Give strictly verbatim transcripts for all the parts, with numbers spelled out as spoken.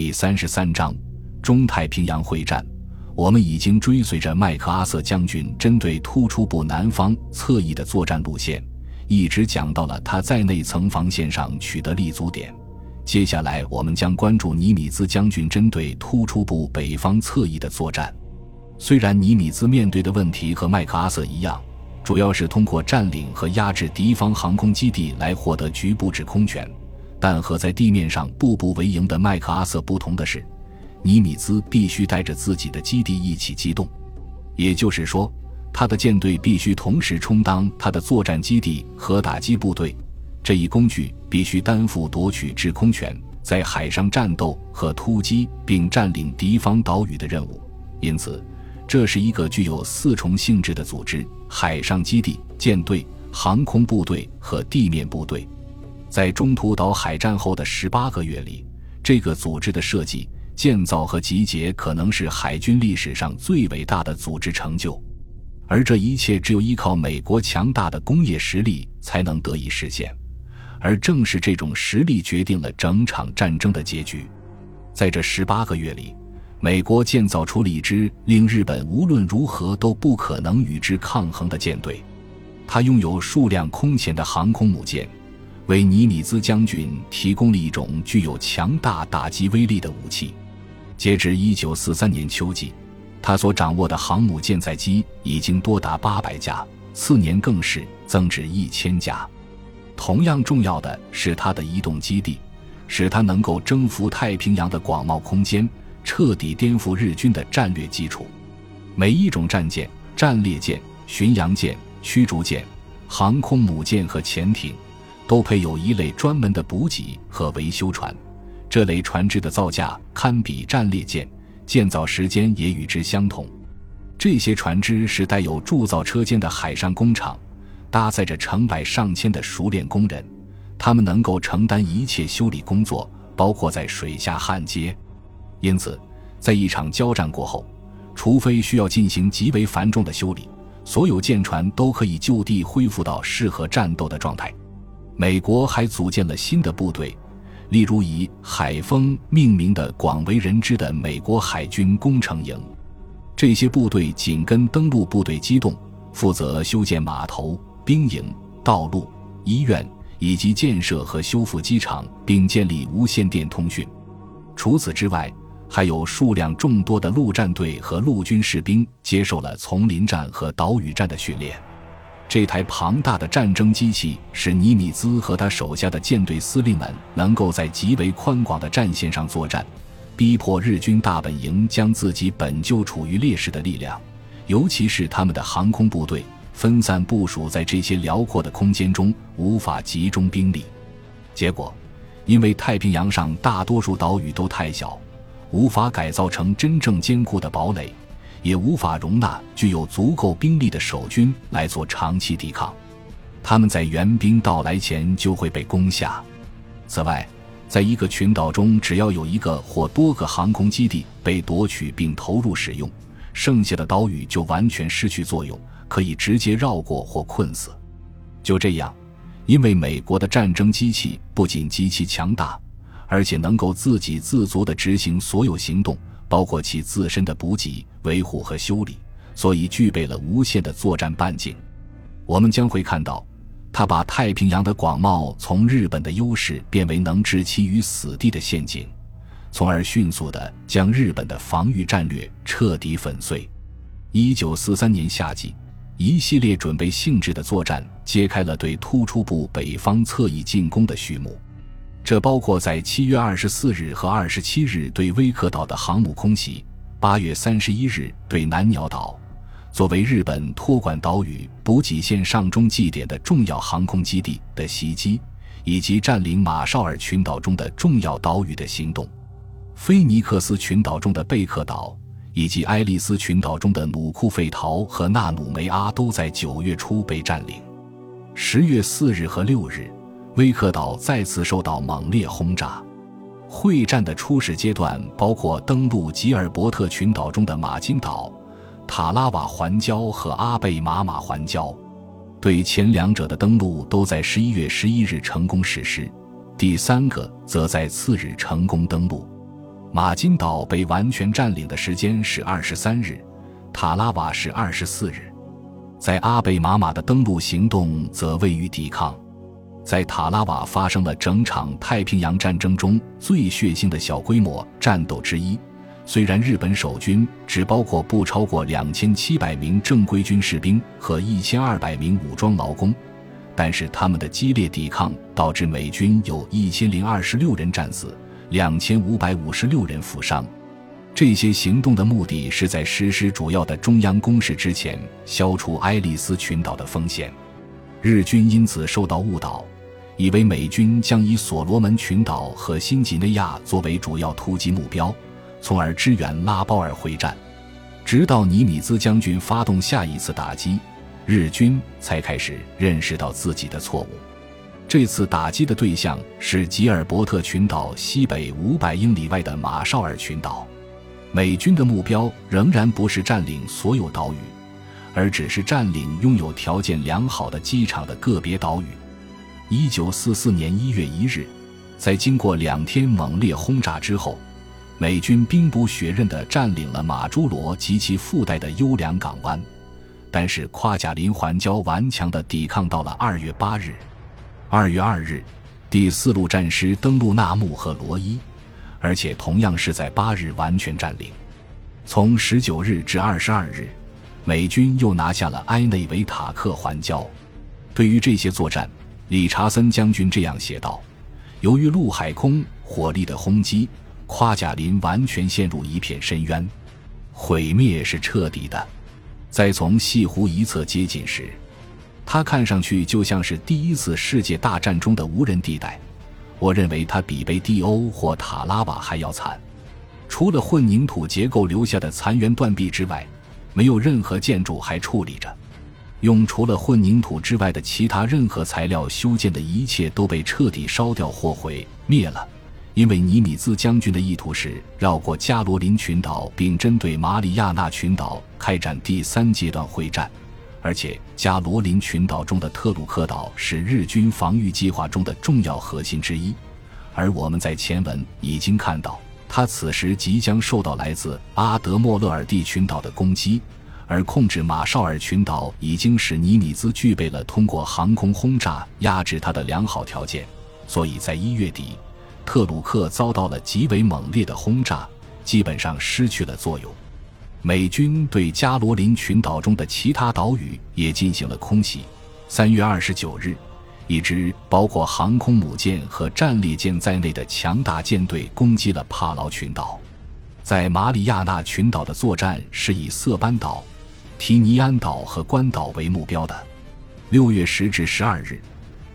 第三十三章中太平洋会战。我们已经追随着麦克阿瑟将军针对突出部南方侧翼的作战路线，一直讲到了他在内层防线上取得立足点。接下来我们将关注尼米兹将军针对突出部北方侧翼的作战。虽然尼米兹面对的问题和麦克阿瑟一样，主要是通过占领和压制敌方航空基地来获得局部制空权，但和在地面上步步为营的麦克阿瑟不同的是，尼米兹必须带着自己的基地一起机动，也就是说，他的舰队必须同时充当他的作战基地和打击部队，这一工具必须担负夺取制空权，在海上战斗和突击并占领敌方岛屿的任务。因此，这是一个具有四重性质的组织：海上基地、舰队、航空部队和地面部队。在中途岛海战后的十八个月里，这个组织的设计、建造和集结可能是海军历史上最伟大的组织成就，而这一切只有依靠美国强大的工业实力才能得以实现，而正是这种实力决定了整场战争的结局。在这十八个月里，美国建造出了一支令日本无论如何都不可能与之抗衡的舰队，它拥有数辆空前的航空母舰，为尼米兹将军提供了一种具有强大打击威力的武器。截至一九四三年秋季，他所掌握的航母舰载机已经多达八百架，次年更是增至一千架。同样重要的是他的移动基地，使他能够征服太平洋的广袤空间，彻底颠覆日军的战略基础。每一种战舰、战列舰、巡洋舰、驱逐舰、航空母舰和潜艇都配有一类专门的补给和维修船，这类船只的造价堪比战列舰，建造时间也与之相同。这些船只是带有铸造车间的海上工厂，搭载着成百上千的熟练工人，他们能够承担一切修理工作，包括在水下焊接。因此，在一场交战过后，除非需要进行极为繁重的修理，所有舰船都可以就地恢复到适合战斗的状态。美国还组建了新的部队，例如以海风命名的广为人知的美国海军工程营。这些部队紧跟登陆部队机动，负责修建码头、兵营、道路、医院，以及建设和修复机场，并建立无线电通讯。除此之外，还有数量众多的陆战队和陆军士兵接受了丛林战和岛屿战的训练。这台庞大的战争机器使尼米兹和他手下的舰队司令们能够在极为宽广的战线上作战，逼迫日军大本营将自己本就处于劣势的力量，尤其是他们的航空部队，分散部署在这些辽阔的空间中，无法集中兵力。结果，因为太平洋上大多数岛屿都太小，无法改造成真正坚固的堡垒，也无法容纳具有足够兵力的守军来做长期抵抗，他们在援兵到来前就会被攻下。此外，在一个群岛中，只要有一个或多个航空基地被夺取并投入使用，剩下的岛屿就完全失去作用，可以直接绕过或困死。就这样，因为美国的战争机器不仅极其强大，而且能够自给自足地执行所有行动，包括其自身的补给、维护和修理，所以具备了无限的作战半径。我们将会看到，他把太平洋的广袤从日本的优势变为能置其于死地的陷阱，从而迅速地将日本的防御战略彻底粉碎。一九四三年夏季，一系列准备性质的作战揭开了对突出部北方侧翼进攻的序幕。这包括在七月二十四日和二十七日对威克岛的航母空袭，八月三十一日对南鸟岛，作为日本托管岛屿补给线上中继点的重要航空基地的袭击，以及占领马绍尔群岛中的重要岛屿的行动。菲尼克斯群岛中的贝克岛，以及埃利斯群岛中的努库费陶和纳努梅阿都在九月初被占领。十月四日和六日，威克岛再次受到猛烈轰炸。会战的初始阶段包括登陆吉尔伯特群岛中的马金岛、塔拉瓦环礁和阿贝马马环礁。对前两者的登陆都在十一月十一日成功实施，第三个则在次日成功登陆。马金岛被完全占领的时间是二十三日，塔拉瓦是二十四日。在阿贝玛马的登陆行动则位于抵抗。在塔拉瓦发生了整场太平洋战争中最血腥的小规模战斗之一，虽然日本守军只包括不超过两千七百名正规军士兵和一千二百名武装劳工，但是他们的激烈抵抗导致美军有一千零二十六人战死，两千五百五十六人负伤。这些行动的目的是在实施主要的中央攻势之前消除埃利斯群岛的风险。日军因此受到误导，以为美军将以所罗门群岛和新几内亚作为主要突击目标，从而支援拉包尔会战。直到尼米兹将军发动下一次打击，日军才开始认识到自己的错误。这次打击的对象是吉尔伯特群岛西北五百英里外的马绍尔群岛。美军的目标仍然不是占领所有岛屿，而只是占领拥有条件良好的机场的个别岛屿。一九四四年一月一日，在经过两天猛烈轰炸之后，美军兵不血刃地占领了马朱罗及其附带的优良港湾，但是夸贾林环礁顽强地抵抗到了二月八日。二月二日，第四路战师登陆纳木和罗伊，而且同样是在八日完全占领。从十九日至二十二日，美军又拿下了埃内维塔克环礁。对于这些作战，理查森将军这样写道：由于陆海空火力的轰击，夸贾林完全陷入一片深渊，毁灭是彻底的。在从西湖一侧接近时，它看上去就像是第一次世界大战中的无人地带，我认为它比贝蒂欧或塔拉瓦还要惨。除了混凝土结构留下的残垣断壁之外，没有任何建筑还矗立着。用除了混凝土之外的其他任何材料修建的一切都被彻底烧掉或毁灭了，因为尼米兹将军的意图是绕过加罗林群岛并针对马里亚纳群岛开展第三阶段会战，而且加罗林群岛中的特鲁克岛是日军防御计划中的重要核心之一，而我们在前文已经看到，它此时即将受到来自阿德莫勒尔蒂群岛的攻击，而控制马绍尔群岛已经使尼米兹具备了通过航空轰炸压制它的良好条件，所以在一月底，特鲁克遭到了极为猛烈的轰炸，基本上失去了作用。美军对加罗林群岛中的其他岛屿也进行了空袭。三月二十九日，一支包括航空母舰和战列舰在内的强大舰队攻击了帕劳群岛。在马里亚纳群岛的作战是以色班岛、提尼安岛和关岛为目标的。六月十至十二日，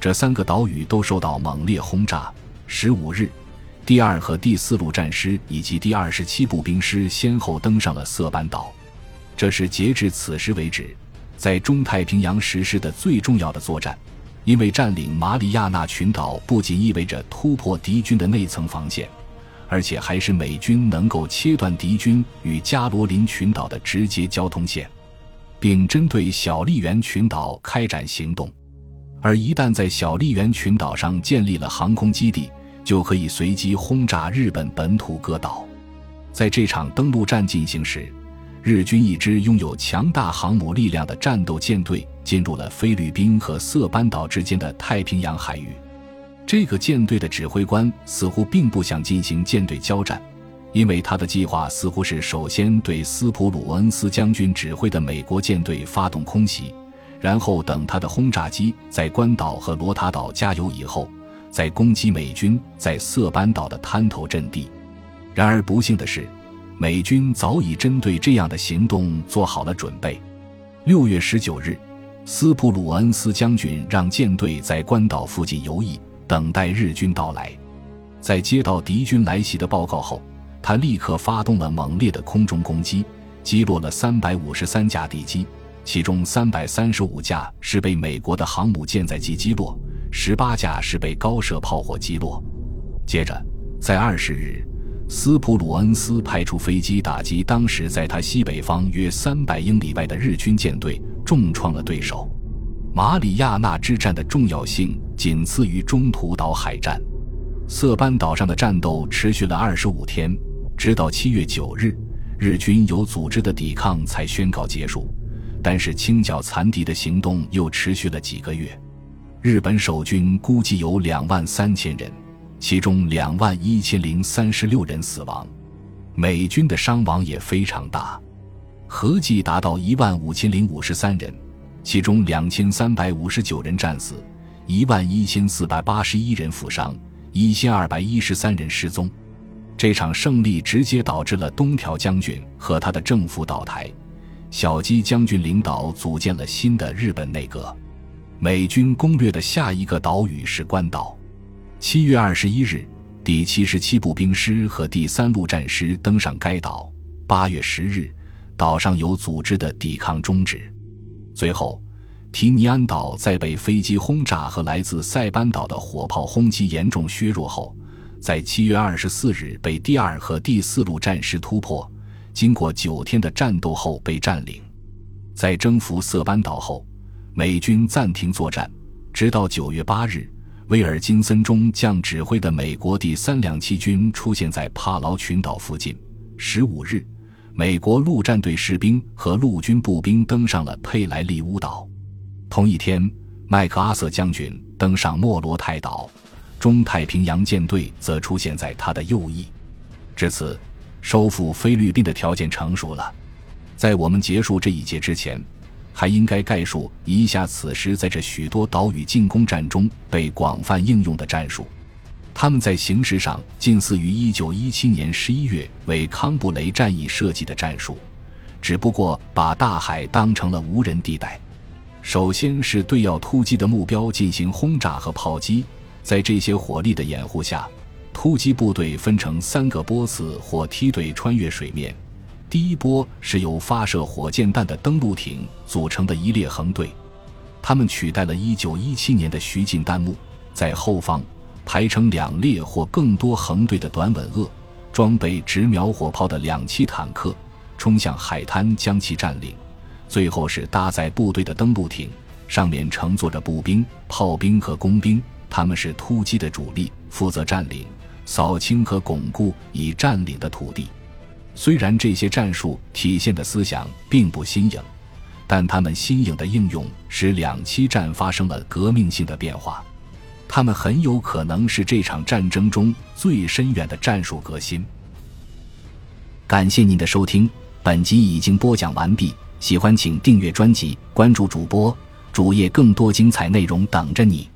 这三个岛屿都受到猛烈轰炸。十五日，第二和第四路战师以及第二十七步兵师先后登上了色班岛。这是截至此时为止，在中太平洋实施的最重要的作战。因为占领马里亚纳群岛不仅意味着突破敌军的内层防线，而且还是美军能够切断敌军与加罗林群岛的直接交通线，并针对小笠原群岛开展行动。而一旦在小笠原群岛上建立了航空基地，就可以随机轰炸日本本土各岛。在这场登陆战进行时，日军一支拥有强大航母力量的战斗舰队进入了菲律宾和色班岛之间的太平洋海域。这个舰队的指挥官似乎并不想进行舰队交战，因为他的计划似乎是首先对斯普鲁恩斯将军指挥的美国舰队发动空袭，然后等他的轰炸机在关岛和罗塔岛加油以后，再攻击美军在色班岛的滩头阵地。然而不幸的是，美军早已针对这样的行动做好了准备。六月十九日，斯普鲁恩斯将军让舰队在关岛附近游弋，等待日军到来。在接到敌军来袭的报告后，他立刻发动了猛烈的空中攻击，击落了三百五十三架敌机，其中三百三十五架是被美国的航母舰载机击落，十八架是被高射炮火击落。接着，在二十日，斯普鲁恩斯派出飞机打击当时在他西北方约三百英里外的日军舰队，重创了对手。马里亚纳之战的重要性仅次于中途岛海战。色班岛上的战斗持续了二十五天，直到七月九日，日军有组织的抵抗才宣告结束，但是清剿残敌的行动又持续了几个月。日本守军估计有两万三千人，其中两万一千零三十六人死亡，美军的伤亡也非常大，合计达到一万五千零五十三人，其中两千三百五十九人战死，一万一千四百八十一人负伤，一千二百一十三人失踪。这场胜利直接导致了东条将军和他的政府倒台，小矶将军领导组建了新的日本内阁。美军攻略的下一个岛屿是关岛。七月二十一日，第七十七步兵师和第三路战师登上该岛。八月十日，岛上有组织的抵抗终止。随后，提尼安岛在被飞机轰炸和来自塞班岛的火炮轰击严重削弱后，在七月二十四日被第二和第四路战师突破，经过九天的战斗后被占领。在征服塞班岛后，美军暂停作战，直到九月八日，威尔金森中将指挥的美国第三两栖军出现在帕劳群岛附近。十五日，美国陆战队士兵和陆军步兵登上了佩莱利乌岛。同一天，麦克阿瑟将军登上莫罗泰岛，中太平洋舰队则出现在他的右翼。至此，收复菲律宾的条件成熟了。在我们结束这一节之前，还应该概述一下此时在这许多岛屿进攻战中被广泛应用的战术。他们在形式上近似于一九一七年十一月为康布雷战役设计的战术，只不过把大海当成了无人地带。首先是对要突击的目标进行轰炸和炮击，在这些火力的掩护下，突击部队分成三个波次或梯队穿越水面。第一波是由发射火箭弹的登陆艇组成的一列横队，他们取代了一九一七年的徐进弹幕，在后方排成两列或更多横队的短吻鳄，装备直瞄火炮的两栖坦克，冲向海滩将其占领。最后是搭载部队的登陆艇，上面乘坐着步兵、炮兵和工兵，他们是突击的主力，负责占领、扫清和巩固已占领的土地。虽然这些战术体现的思想并不新颖，但他们新颖的应用使两栖战发生了革命性的变化。他们很有可能是这场战争中最深远的战术革新。感谢您的收听，本集已经播讲完毕，喜欢请订阅专辑，关注主播，主页更多精彩内容等着你。